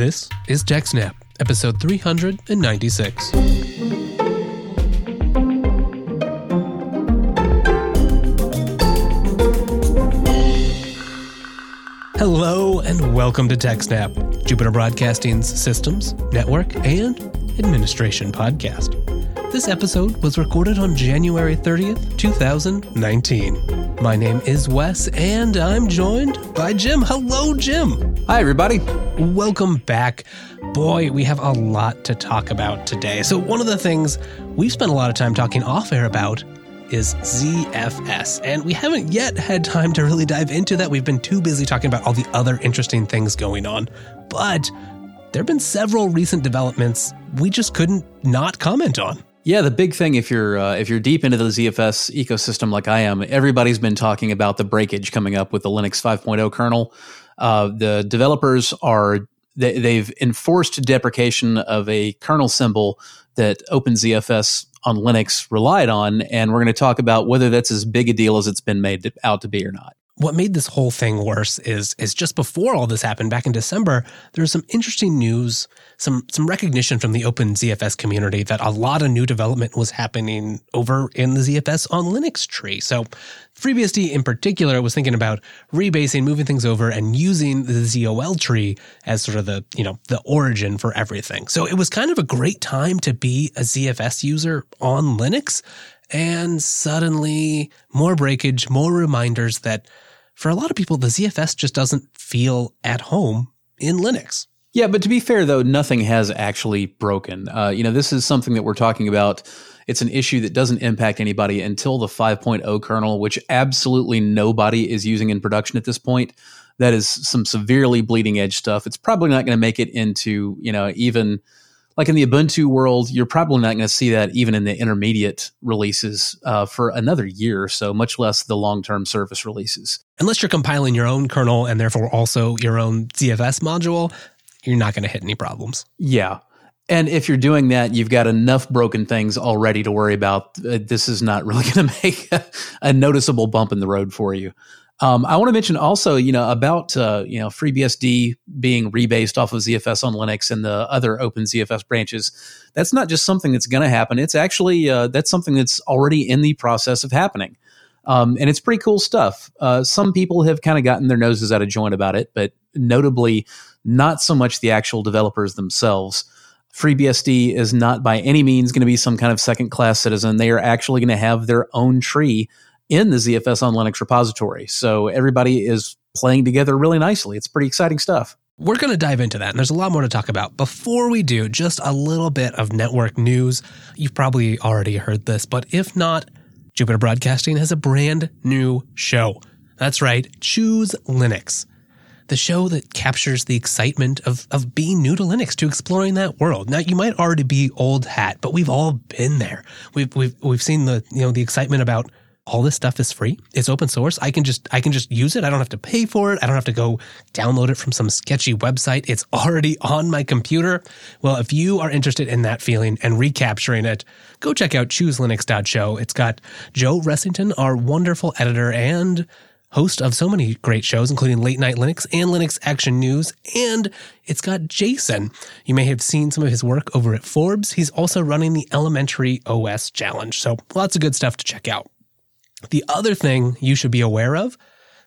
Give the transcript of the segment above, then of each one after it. This is TechSnap, episode 396. Hello and welcome to TechSnap, Jupiter Broadcasting's systems, network, and administration podcast. This episode was recorded on January 30th, 2019. My name is Wes, and I'm joined by Jim. Hello, Jim. Hi, everybody. Welcome back. Boy, we have a lot to talk about today. So one of the things we've spent a lot of time talking off-air about is ZFS, and we haven't yet had time to really dive into that. We've been too busy talking about all the other interesting things going on, but there have been several recent developments we just couldn't not comment on. Yeah, the big thing, if you're deep into the ZFS ecosystem like I am, everybody's been talking about the breakage coming up with the Linux 5.0 kernel. The developers they've enforced deprecation of a kernel symbol that OpenZFS on Linux relied on, and we're going to talk about whether that's as big a deal as it's been made out to be or not. What made this whole thing worse is just before all this happened, back in December, there was some interesting news, some recognition from the OpenZFS community that a lot of new development was happening over in the ZFS on Linux tree. So FreeBSD in particular was thinking about rebasing, moving things over, and using the ZOL tree as sort of the origin for everything. So it was kind of a great time to be a ZFS user on Linux, and suddenly more breakage, more reminders that for a lot of people, the ZFS just doesn't feel at home in Linux. Yeah, but to be fair, though, nothing has actually broken. This is something that we're talking about. It's an issue that doesn't impact anybody until the 5.0 kernel, which absolutely nobody is using in production at this point. That is some severely bleeding edge stuff. It's probably not going to make it into, even like in the Ubuntu world, you're probably not going to see that even in the intermediate releases for another year or so, much less the long-term service releases. Unless you're compiling your own kernel and therefore also your own ZFS module, you're not going to hit any problems. Yeah. And if you're doing that, you've got enough broken things already to worry about. This is not really going to make a noticeable bump in the road for you. I want to mention also, about FreeBSD being rebased off of ZFS on Linux and the other OpenZFS branches. That's not just something that's going to happen. It's actually that's something that's already in the process of happening, and it's pretty cool stuff. Some people have kind of gotten their noses out of joint about it, but notably, not so much the actual developers themselves. FreeBSD is not by any means going to be some kind of second-class citizen. They are actually going to have their own tree in the ZFS on Linux repository. So everybody is playing together really nicely. It's pretty exciting stuff. We're going to dive into that, and there's a lot more to talk about. Before we do, just a little bit of network news. You've probably already heard this, but if not, Jupiter Broadcasting has a brand new show. That's right, Choose Linux, the show that captures the excitement of being new to Linux, to exploring that world. Now, you might already be old hat, but we've all been there. We've seen the the excitement about all this stuff is free. It's open source. I can just use it. I don't have to pay for it. I don't have to go download it from some sketchy website. It's already on my computer. Well, if you are interested in that feeling and recapturing it, go check out ChooseLinux.show. It's got Joe Ressington, our wonderful editor and host of so many great shows, including Late Night Linux and Linux Action News. And it's got Jason. You may have seen some of his work over at Forbes. He's also running the Elementary OS challenge. So lots of good stuff to check out. The other thing you should be aware of,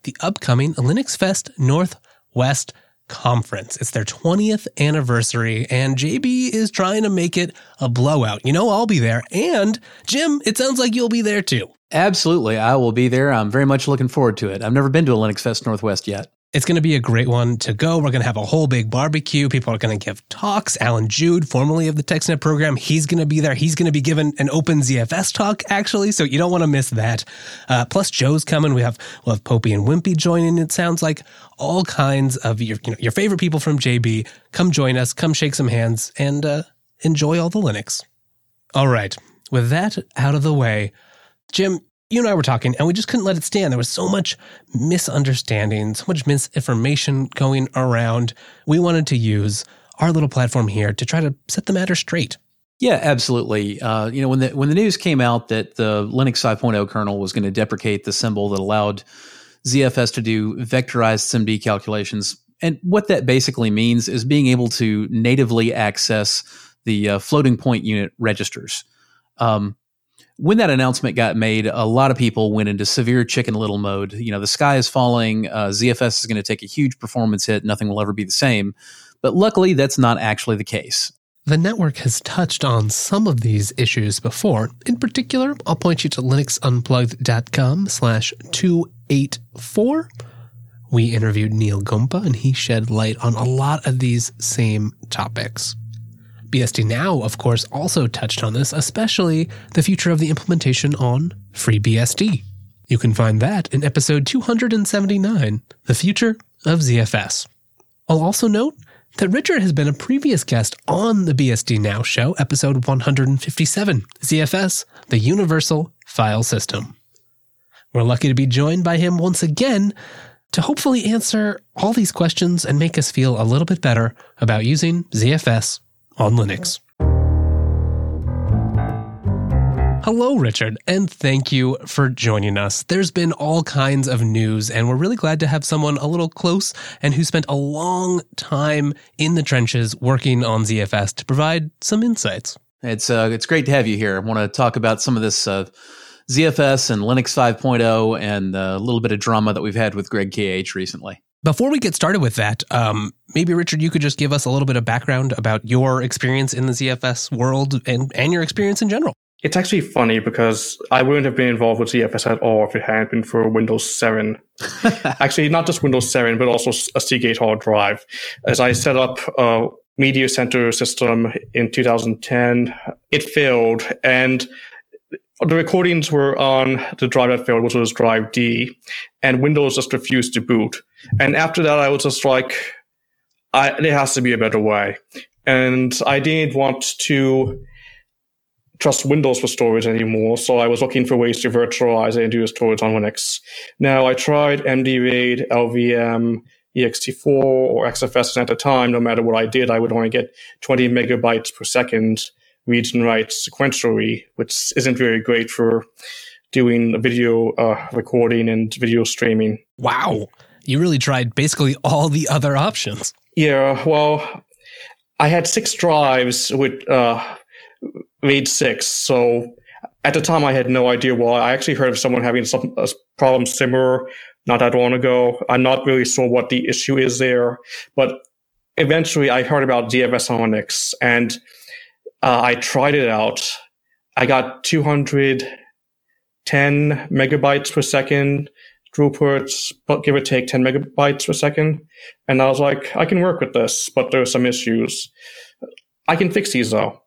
the upcoming LinuxFest Northwest conference. It's their 20th anniversary, and JB is trying to make it a blowout. I'll be there. And Jim, it sounds like you'll be there too. Absolutely. I will be there. I'm very much looking forward to it. I've never been to a LinuxFest Northwest yet. It's going to be a great one to go. We're going to have a whole big barbecue. People are going to give talks. Alan Jude, formerly of the TextNet program, he's going to be there. He's going to be giving an open ZFS talk, actually, so you don't want to miss that. Plus, Joe's coming. We'll have Popey and Wimpy joining. It sounds like all kinds of your favorite people from JB. Come join us. Come shake some hands and enjoy all the Linux. All right. With that out of the way, Jim, you and I were talking, and we just couldn't let it stand. There was so much misunderstanding, so much misinformation going around. We wanted to use our little platform here to try to set the matter straight. Yeah, absolutely. When the news came out that the Linux 5.0 kernel was going to deprecate the symbol that allowed ZFS to do vectorized SIMD calculations, And what that basically means is being able to natively access the floating point unit registers. When that announcement got made, a lot of people went into severe chicken little mode. You know, the sky is falling. ZFS is going to take a huge performance hit. Nothing will ever be the same. But luckily, that's not actually the case. The network has touched on some of these issues before. In particular, I'll point you to linuxunplugged.com/284. We interviewed Neil Goompa, and he shed light on a lot of these same topics. BSD Now, of course, also touched on this, especially the future of the implementation on FreeBSD. You can find that in episode 279, The Future of ZFS. I'll also note that Richard has been a previous guest on the BSD Now show, episode 157, ZFS, the Universal File System. We're lucky to be joined by him once again to hopefully answer all these questions and make us feel a little bit better about using ZFS on Linux. Hello, Richard, and thank you for joining us. There's been all kinds of news, and we're really glad to have someone a little close and who spent a long time in the trenches working on ZFS to provide some insights. It's great to have you here. I want to talk about some of this ZFS and Linux 5.0 and a little bit of drama that we've had with Greg KH recently. Before we get started with that, maybe, Richard, you could just give us a little bit of background about your experience in the ZFS world and your experience in general. It's actually funny because I wouldn't have been involved with ZFS at all if it hadn't been for Windows 7. Actually, not just Windows 7, but also a Seagate hard drive. As I set up a media center system in 2010, it failed. And the recordings were on the drive that failed, which was drive D. And Windows just refused to boot. And after that, I was just like, there has to be a better way. And I didn't want to trust Windows for storage anymore, so I was looking for ways to virtualize and do storage on Linux. Now, I tried MD RAID, LVM, EXT4, or XFS, and at the time, no matter what I did, I would only get 20 megabytes per second reads and writes sequentially, which isn't very great for doing video recording and video streaming. Wow. You really tried basically all the other options. Yeah, well, I had 6 drives with RAID 6, so at the time I had no idea why. I actually heard of someone having a problem similar not that long ago. I'm not really sure what the issue is there, but eventually I heard about DFS Onyx, and I tried it out. I got 210 megabytes per second, throughputs, but give or take 10 megabytes per second. And I was like, I can work with this, but there are some issues. I can fix these though.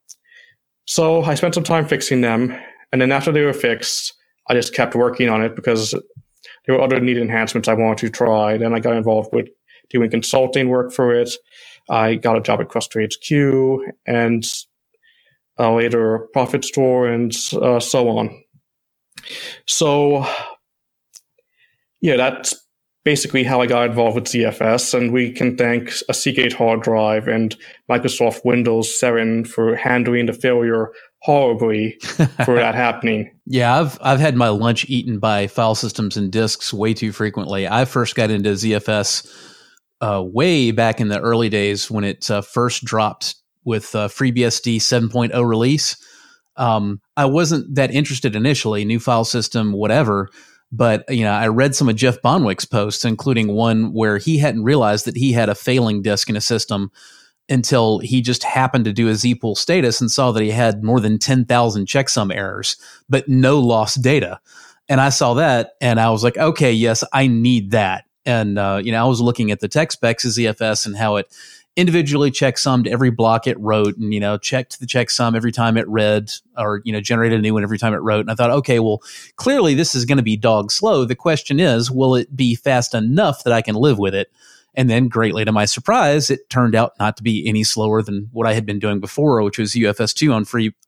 So I spent some time fixing them. And then after they were fixed, I just kept working on it because there were other needed enhancements I wanted to try. Then I got involved with doing consulting work for it. I got a job at Cluster HQ and later Profit Store and so on. So yeah, that's basically how I got involved with ZFS, and we can thank a Seagate hard drive and Microsoft Windows 7 for handling the failure horribly for that happening. Yeah, I've had my lunch eaten by file systems and disks way too frequently. I first got into ZFS way back in the early days when it first dropped with FreeBSD 7.0 release. I wasn't that interested initially, new file system, whatever. But, you know, I read some of Jeff Bonwick's posts, including one where he hadn't realized that he had a failing disk in a system until he just happened to do a zpool status and saw that he had more than 10,000 checksum errors, but no lost data. And I saw that and I was like, okay, yes, I need that. And, you know, I was looking at the tech specs of ZFS and how it individually checksummed every block it wrote and, you know, checked the checksum every time it read or, you know, generated a new one every time it wrote. And I thought, okay, well, clearly this is going to be dog slow. The question is, will it be fast enough that I can live with it? And then greatly to my surprise, it turned out not to be any slower than what I had been doing before, which was UFS2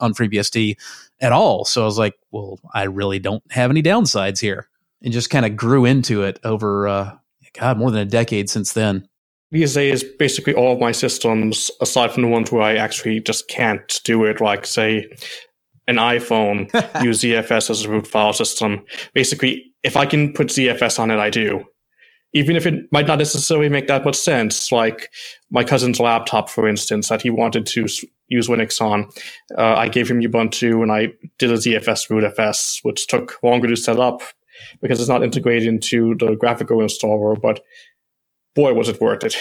on FreeBSD at all. So I was like, well, I really don't have any downsides here, and just kind of grew into it over, more than a decade since then. These days, basically all of my systems, aside from the ones where I actually just can't do it, like, say, an iPhone, use ZFS as a root file system. Basically, if I can put ZFS on it, I do. even if it might not necessarily make that much sense, like my cousin's laptop, for instance, that he wanted to use Linux on. I gave him Ubuntu and I did a ZFS rootFS, which took longer to set up because it's not integrated into the graphical installer, but boy, was it worth it.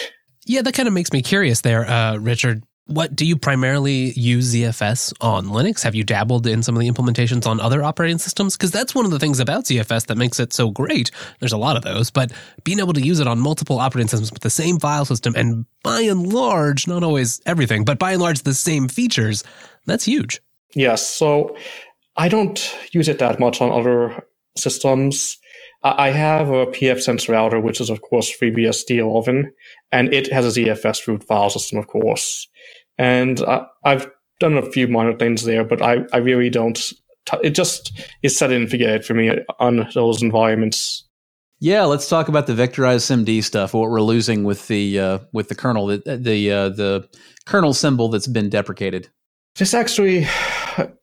Yeah, that kind of makes me curious there, Richard. What do you primarily use ZFS on Linux? Have you dabbled in some of the implementations on other operating systems? Because that's one of the things about ZFS that makes it so great. There's a lot of those, but being able to use it on multiple operating systems with the same file system and by and large, not always everything, but by and large the same features, that's huge. Yes, so I don't use it that much on other systems. I have a pfSense router, which is, of course, FreeBSD 11, and it has a ZFS root file system, of course. And I've done a few minor things there, but I really don't. It just is set in forget it for me on those environments. Yeah, let's talk about the vectorized SIMD stuff. What we're losing with the kernel, the kernel symbol that's been deprecated. This actually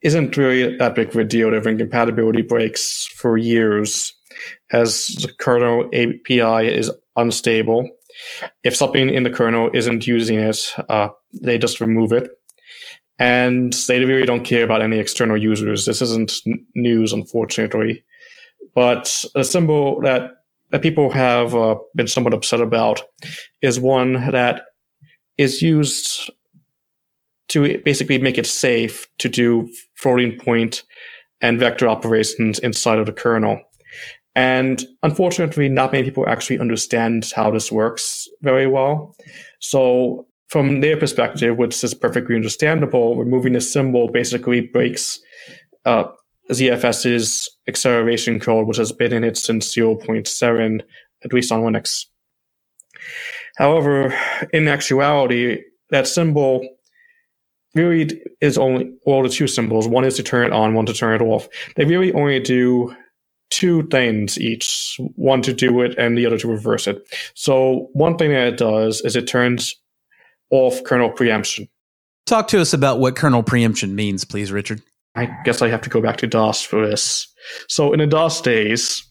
isn't really that big of a deal. There have been compatibility breaks for years, as the kernel API is unstable. If something in the kernel isn't using it, they just remove it. And they really don't care about any external users. This isn't news, unfortunately. But a symbol that people have been somewhat upset about is one that is used to basically make it safe to do floating point and vector operations inside of the kernel. And unfortunately, not many people actually understand how this works very well. So from their perspective, which is perfectly understandable, removing this symbol basically breaks ZFS's acceleration code, which has been in it since 0.7, at least on Linux. However, in actuality, that symbol really is only, well, the two symbols. One is to turn it on, one to turn it off. They really only do two things each, one to do it and the other to reverse it. So one thing that it does is it turns off kernel preemption. Talk to us about what kernel preemption means, please, Richard. I guess I have to go back to DOS for this. So in the DOS days,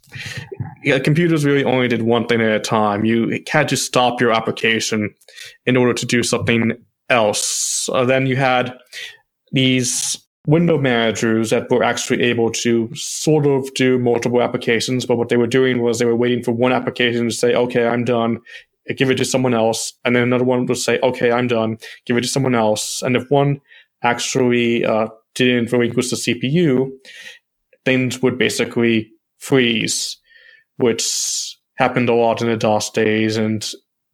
computers really only did one thing at a time. You had to stop your application in order to do something else. Then you had these window managers that were actually able to sort of do multiple applications, but what they were doing was they were waiting for one application to say, okay, I'm done, give it to someone else, and then another one would say, okay, I'm done, give it to someone else. And if one actually didn't relinquish the CPU, things would basically freeze, which happened a lot in the DOS days and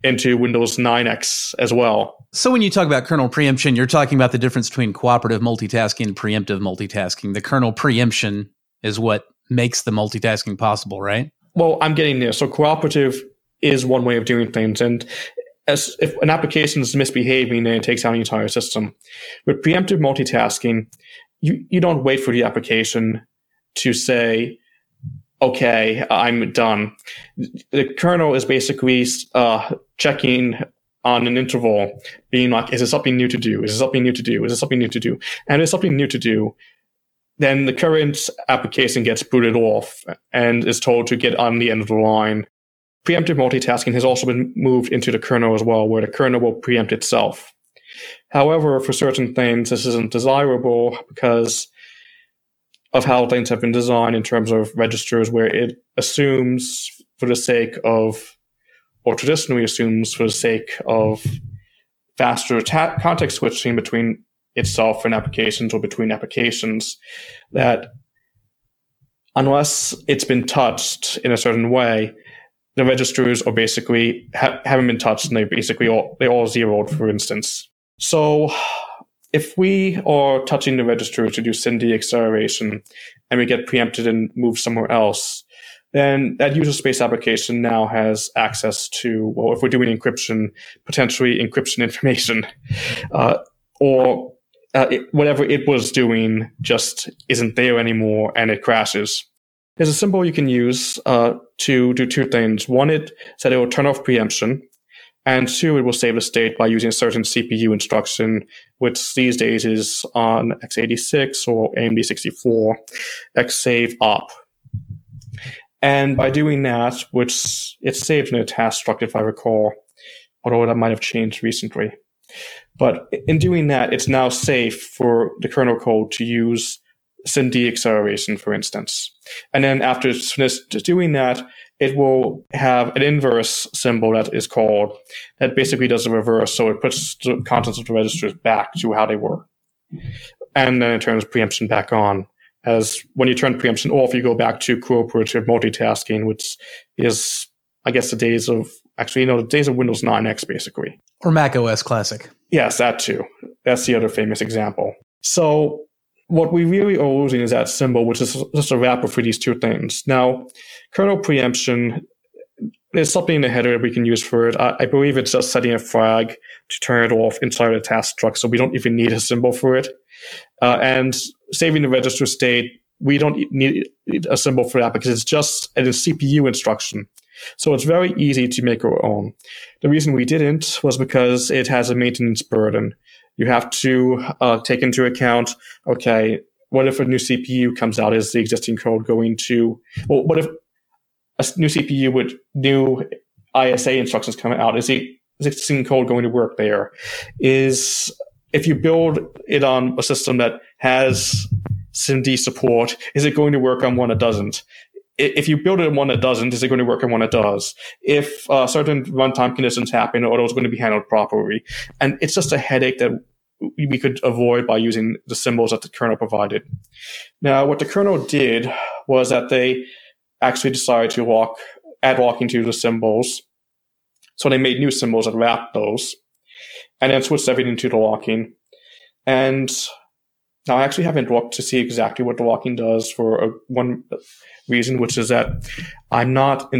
into Windows 9X as well. So when you talk about kernel preemption, you're talking about the difference between cooperative multitasking and preemptive multitasking. The kernel preemption is what makes the multitasking possible, right? Well, I'm getting there. So cooperative is one way of doing things. And as if an application is misbehaving, then it takes out the entire system. With preemptive multitasking, you don't wait for the application to say, okay, I'm done. The kernel is basically checking on an interval, being like, is there something new to do? Is there something new to do? Is there something new to do? And if there's something new to do, then the current application gets booted off and is told to get on the end of the line. Preemptive multitasking has also been moved into the kernel as well, where the kernel will preempt itself. However, for certain things, this isn't desirable because of how things have been designed in terms of registers, where it assumes for the sake of, or traditionally assumes for the sake of, faster context switching between itself and applications or between applications, that unless it's been touched in a certain way, the registers are basically haven't been touched and they're all zeroed, for instance. So if we are touching the register to do SIMD acceleration and we get preempted and move somewhere else, then that user space application now has access to, well, if we're doing encryption, potentially encryption information, whatever it was doing just isn't there anymore and it crashes. There's a symbol you can use to do two things. One, it said it will turn off preemption. And two, it will save the state by using a certain CPU instruction, which these days is on x86 or AMD 64, xsave op. And by doing that, which it's saved in a task struct, if I recall, although that might have changed recently. But in doing that, it's now safe for the kernel code to use SIMD acceleration, for instance. And then after it's finished doing that, it will have an inverse symbol that is called, that basically does the reverse. So it puts the contents of the registers back to how they were. And then it turns preemption back on. As when you turn preemption off, you go back to cooperative multitasking, which is, I guess, the days of Windows 9X, basically. Or Mac OS Classic. Yes, that too. That's the other famous example. So what we really are losing is that symbol, which is just a wrapper for these two things. Now, kernel preemption is something in the header that we can use for it. I believe it's just setting a flag to turn it off inside the task struct, so we don't even need a symbol for it. And saving the register state, we don't need a symbol for that because it's just a CPU instruction. So it's very easy to make our own. The reason we didn't was because it has a maintenance burden. You have to take into account, okay, what if a new CPU comes out? Is the existing code going to... Well, what if a new CPU with new ISA instructions come out? Is the existing code going to work there? If you build it on a system that has SIMD support, is it going to work on one that doesn't? If you build it on one that doesn't, is it going to work on one that does? If certain runtime conditions happen, are those going to be handled properly? And it's just a headache that we could avoid by using the symbols that the kernel provided. Now, what the kernel did was that they actually decided to add locking to the symbols. So they made new symbols that wrapped those and then switched everything to the locking. And now, I actually haven't looked to see exactly what the locking does for one reason, which is that I'm not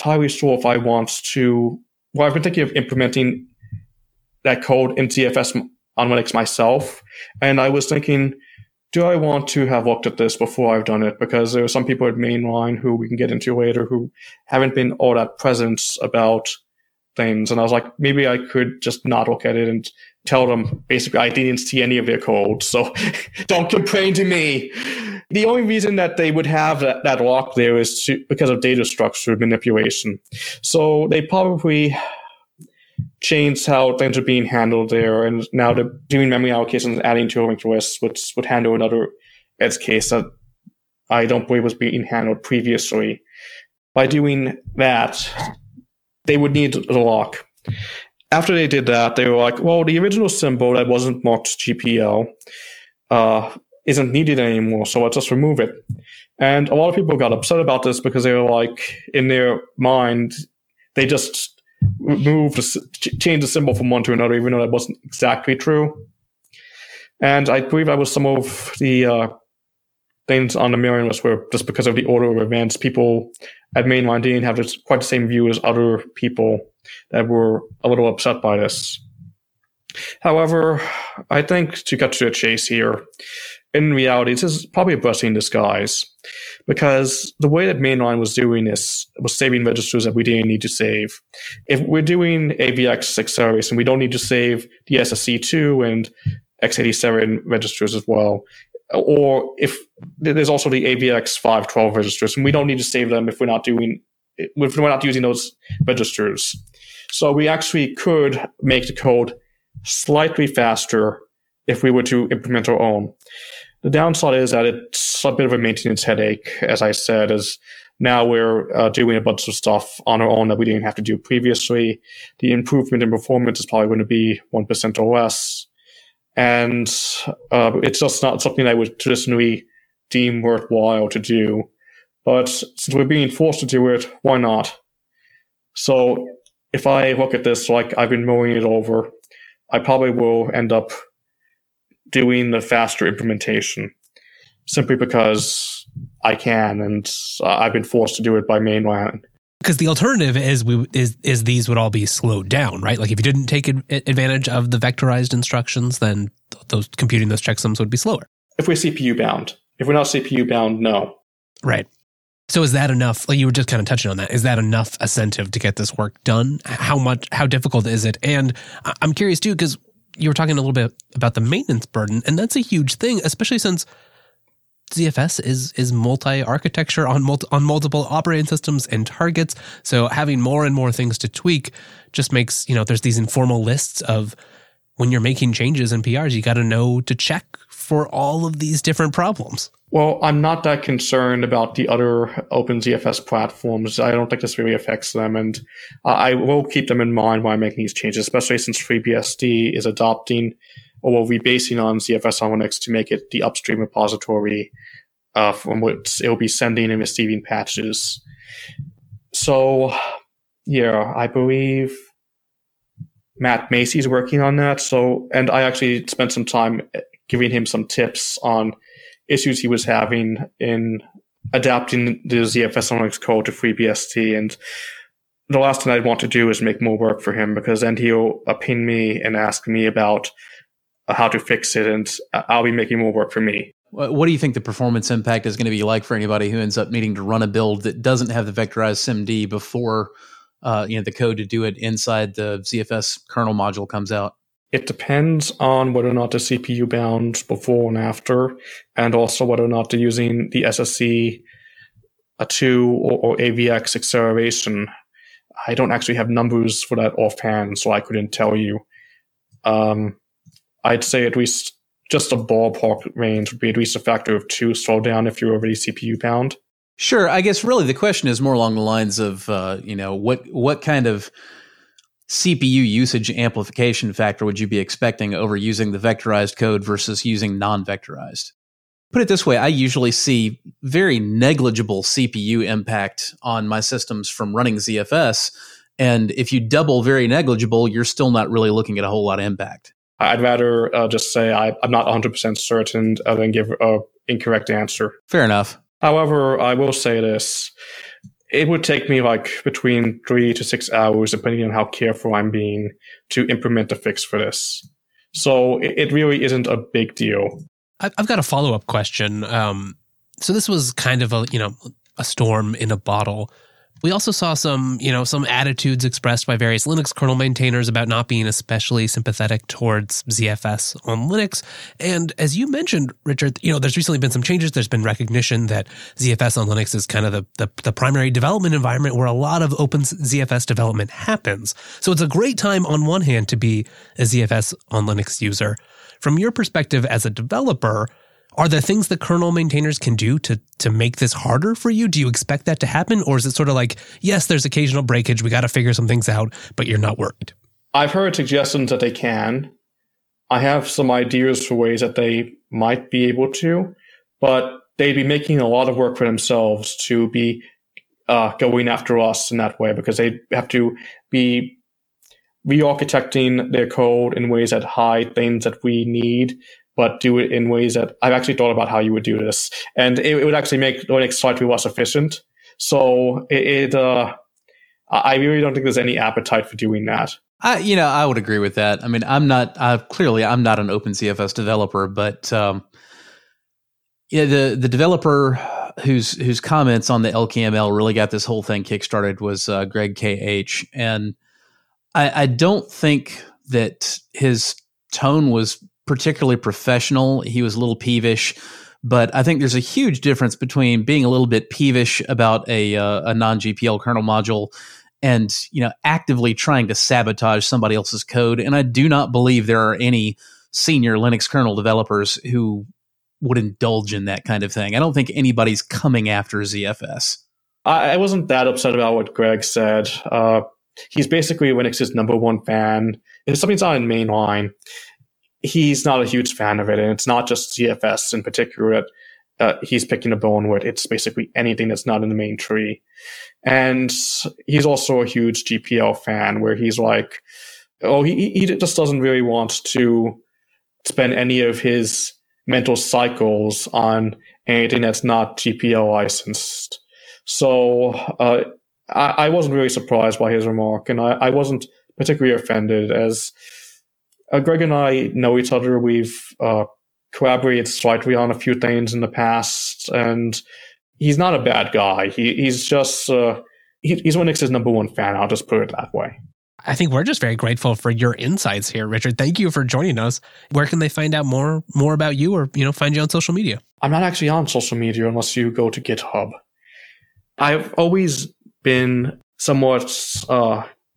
entirely sure if I want to... Well, I've been thinking of implementing that code in ZFS on Linux myself, and I was thinking, do I want to have looked at this before I've done it? Because there are some people at Mainline who we can get into later who haven't been all that present about things, and I was like, maybe I could just not look at it and tell them basically I didn't see any of their code, so don't complain to me. The only reason that they would have that lock there is because of data structure manipulation. So they probably changed how things are being handled there, and now they're doing memory allocations, adding to a linked list, which would handle another edge case that I don't believe was being handled previously. By doing that, they would need the lock. After they did that, they were like, well, the original symbol that wasn't marked GPL isn't needed anymore, so let's just remove it. And a lot of people got upset about this because they were like, in their mind, they just changed the symbol from one to another, even though that wasn't exactly true. And I believe that was some of the things on the mailing list where, just because of the order of events, people at Mainline didn't have quite the same view as other people that were a little upset by this. However, I think, to cut to the chase here, in reality, this is probably a blessing in disguise, because the way that Mainline was doing this was saving registers that we didn't need to save. If we're doing AVX acceleration, we don't need to save the SSC2 and x87 registers as well. Or if there's also the AVX 512 registers, and we don't need to save them if we're not using those registers. So we actually could make the code slightly faster if we were to implement our own. The downside is that it's a bit of a maintenance headache, as I said, as now we're doing a bunch of stuff on our own that we didn't have to do previously. The improvement in performance is probably going to be 1% or less. And it's just not something I would traditionally deem worthwhile to do. But since we're being forced to do it, why not? So if I look at this like I've been mulling it over, I probably will end up doing the faster implementation simply because I can, and I've been forced to do it by Mainline. Because the alternative is these would all be slowed down, right? Like if you didn't take advantage of the vectorized instructions, then computing those checksums would be slower. If we're CPU bound. If we're not CPU bound, no. Right. So is that enough? Like you were just kind of touching on that. Is that enough incentive to get this work done? How difficult is it? And I'm curious too, because you were talking a little bit about the maintenance burden, and that's a huge thing, especially since ZFS is multi-architecture on multiple operating systems and targets. So having more and more things to tweak just makes, there's these informal lists of when you're making changes in PRs, you got to know to check for all of these different problems. Well, I'm not that concerned about the other OpenZFS platforms. I don't think this really affects them, and I will keep them in mind when I'm making these changes, especially since FreeBSD is adopting or will be basing on ZFS on Linux to make it the upstream repository from which it will be sending and receiving patches. So, yeah, I believe Matt Macy's working on that. So, and I actually spent some time giving him some tips on issues he was having in adapting the ZFS on Linux code to FreeBSD. And the last thing I'd want to do is make more work for him, because then he'll ping me and ask me about how to fix it, and I'll be making more work for me. What do you think the performance impact is going to be like for anybody who ends up needing to run a build that doesn't have the vectorized SIMD before the code to do it inside the ZFS kernel module comes out? It depends on whether or not the CPU bound before and after, and also whether or not they're using the SSE 2 or AVX acceleration. I don't actually have numbers for that offhand, so I couldn't tell you. I'd say at least just a ballpark range would be at least a factor of 2 slow down if you're already CPU bound. Sure. I guess really the question is more along the lines of, what kind of CPU usage amplification factor would you be expecting over using the vectorized code versus using non-vectorized? Put it this way, I usually see very negligible CPU impact on my systems from running ZFS. And if you double very negligible, you're still not really looking at a whole lot of impact. I'd rather just say I'm not 100% certain than give an incorrect answer. Fair enough. However, I will say this. It would take me between 3 to 6 hours, depending on how careful I'm being, to implement a fix for this. So it really isn't a big deal. I've got a follow-up question. So this was kind of a storm in a bottle. We also saw some attitudes expressed by various Linux kernel maintainers about not being especially sympathetic towards ZFS on Linux. And as you mentioned, Richard, there's recently been some changes. There's been recognition that ZFS on Linux is kind of the primary development environment where a lot of open ZFS development happens. So it's a great time on one hand to be a ZFS on Linux user. From your perspective as a developer, are there things that kernel maintainers can do to make this harder for you? Do you expect that to happen? Or is it sort of like, yes, there's occasional breakage, we got to figure some things out, but you're not worried? I've heard suggestions that they can. I have some ideas for ways that they might be able to, but they'd be making a lot of work for themselves to be going after us in that way, because they have to be re-architecting their code in ways that hide things that we need, but do it in ways that I've actually thought about how you would do this. And it would actually make Linux slightly less efficient. So I really don't think there's any appetite for doing that. I would agree with that. I mean, I'm not an OpenZFS developer, but the developer whose comments on the LKML really got this whole thing kickstarted was Greg KH. And I don't think that his tone was particularly professional. He was a little peevish, but I think there's a huge difference between being a little bit peevish about a non-GPL kernel module and actively trying to sabotage somebody else's code. And I do not believe there are any senior Linux kernel developers who would indulge in that kind of thing. I don't think anybody's coming after ZFS. I wasn't that upset about what Greg said. He's basically Linux's number one fan. If something's not in mainline, he's not a huge fan of it, and it's not just ZFS in particular that he's picking a bone with. It's basically anything that's not in the main tree. And he's also a huge GPL fan, where he's like, he just doesn't really want to spend any of his mental cycles on anything that's not GPL licensed. So I wasn't really surprised by his remark, and I wasn't particularly offended, as Greg and I know each other. We've collaborated slightly on a few things in the past, and he's not a bad guy. He's just he's Linux's number one fan. I'll just put it that way. I think we're just very grateful for your insights here, Richard. Thank you for joining us. Where can they find out more about you, or find you on social media? I'm not actually on social media unless you go to GitHub. I've always been somewhat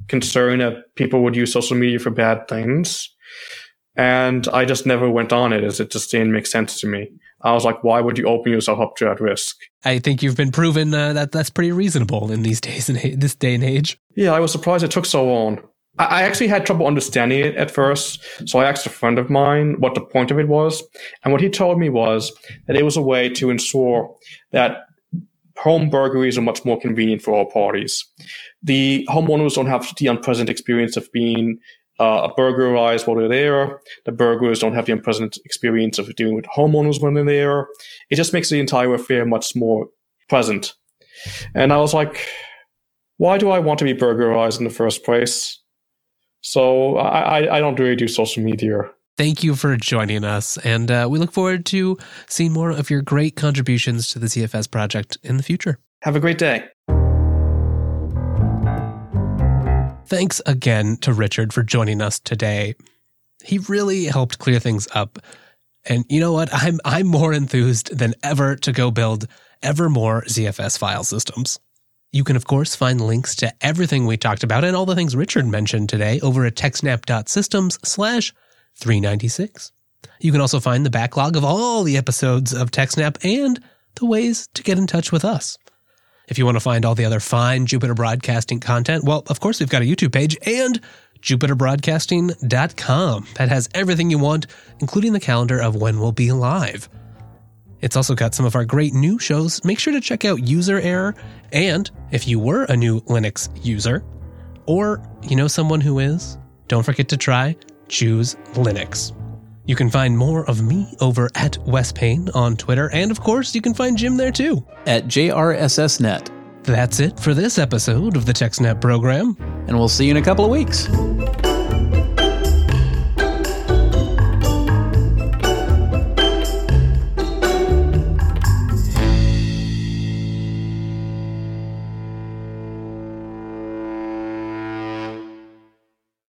concerned that people would use social media for bad things. And I just never went on it, as it just didn't make sense to me. I was like, why would you open yourself up to that risk? I think you've been proven that that's pretty reasonable in these days and this day and age. Yeah, I was surprised it took so long. I actually had trouble understanding it at first, so I asked a friend of mine what the point of it was, and what he told me was that it was a way to ensure that home burglaries are much more convenient for all parties. The homeowners don't have the unpleasant experience of being burglarized while they're there. The burglars don't have the unpleasant experience of dealing with homeowners when they're there. It just makes the entire affair much more pleasant. And I was like, why do I want to be burglarized in the first place? So I don't really do social media. Thank you for joining us. And we look forward to seeing more of your great contributions to the ZFS project in the future. Have a great day. Thanks again to Richard for joining us today. He really helped clear things up. And you know what? I'm more enthused than ever to go build ever more ZFS file systems. You can, of course, find links to everything we talked about and all the things Richard mentioned today over at techsnap.systems/396. You can also find the backlog of all the episodes of TechSnap and the ways to get in touch with us. If you want to find all the other fine Jupiter Broadcasting content, well, of course, we've got a YouTube page and jupiterbroadcasting.com. That has everything you want, including the calendar of when we'll be live. It's also got some of our great new shows. Make sure to check out User Error. And if you were a new Linux user, or you know someone who is, don't forget to try Choose Linux. You can find more of me over at Wes Payne on Twitter. And of course, you can find Jim there too. At JRSSNet. That's it for this episode of the TechSnap program. And we'll see you in a couple of weeks.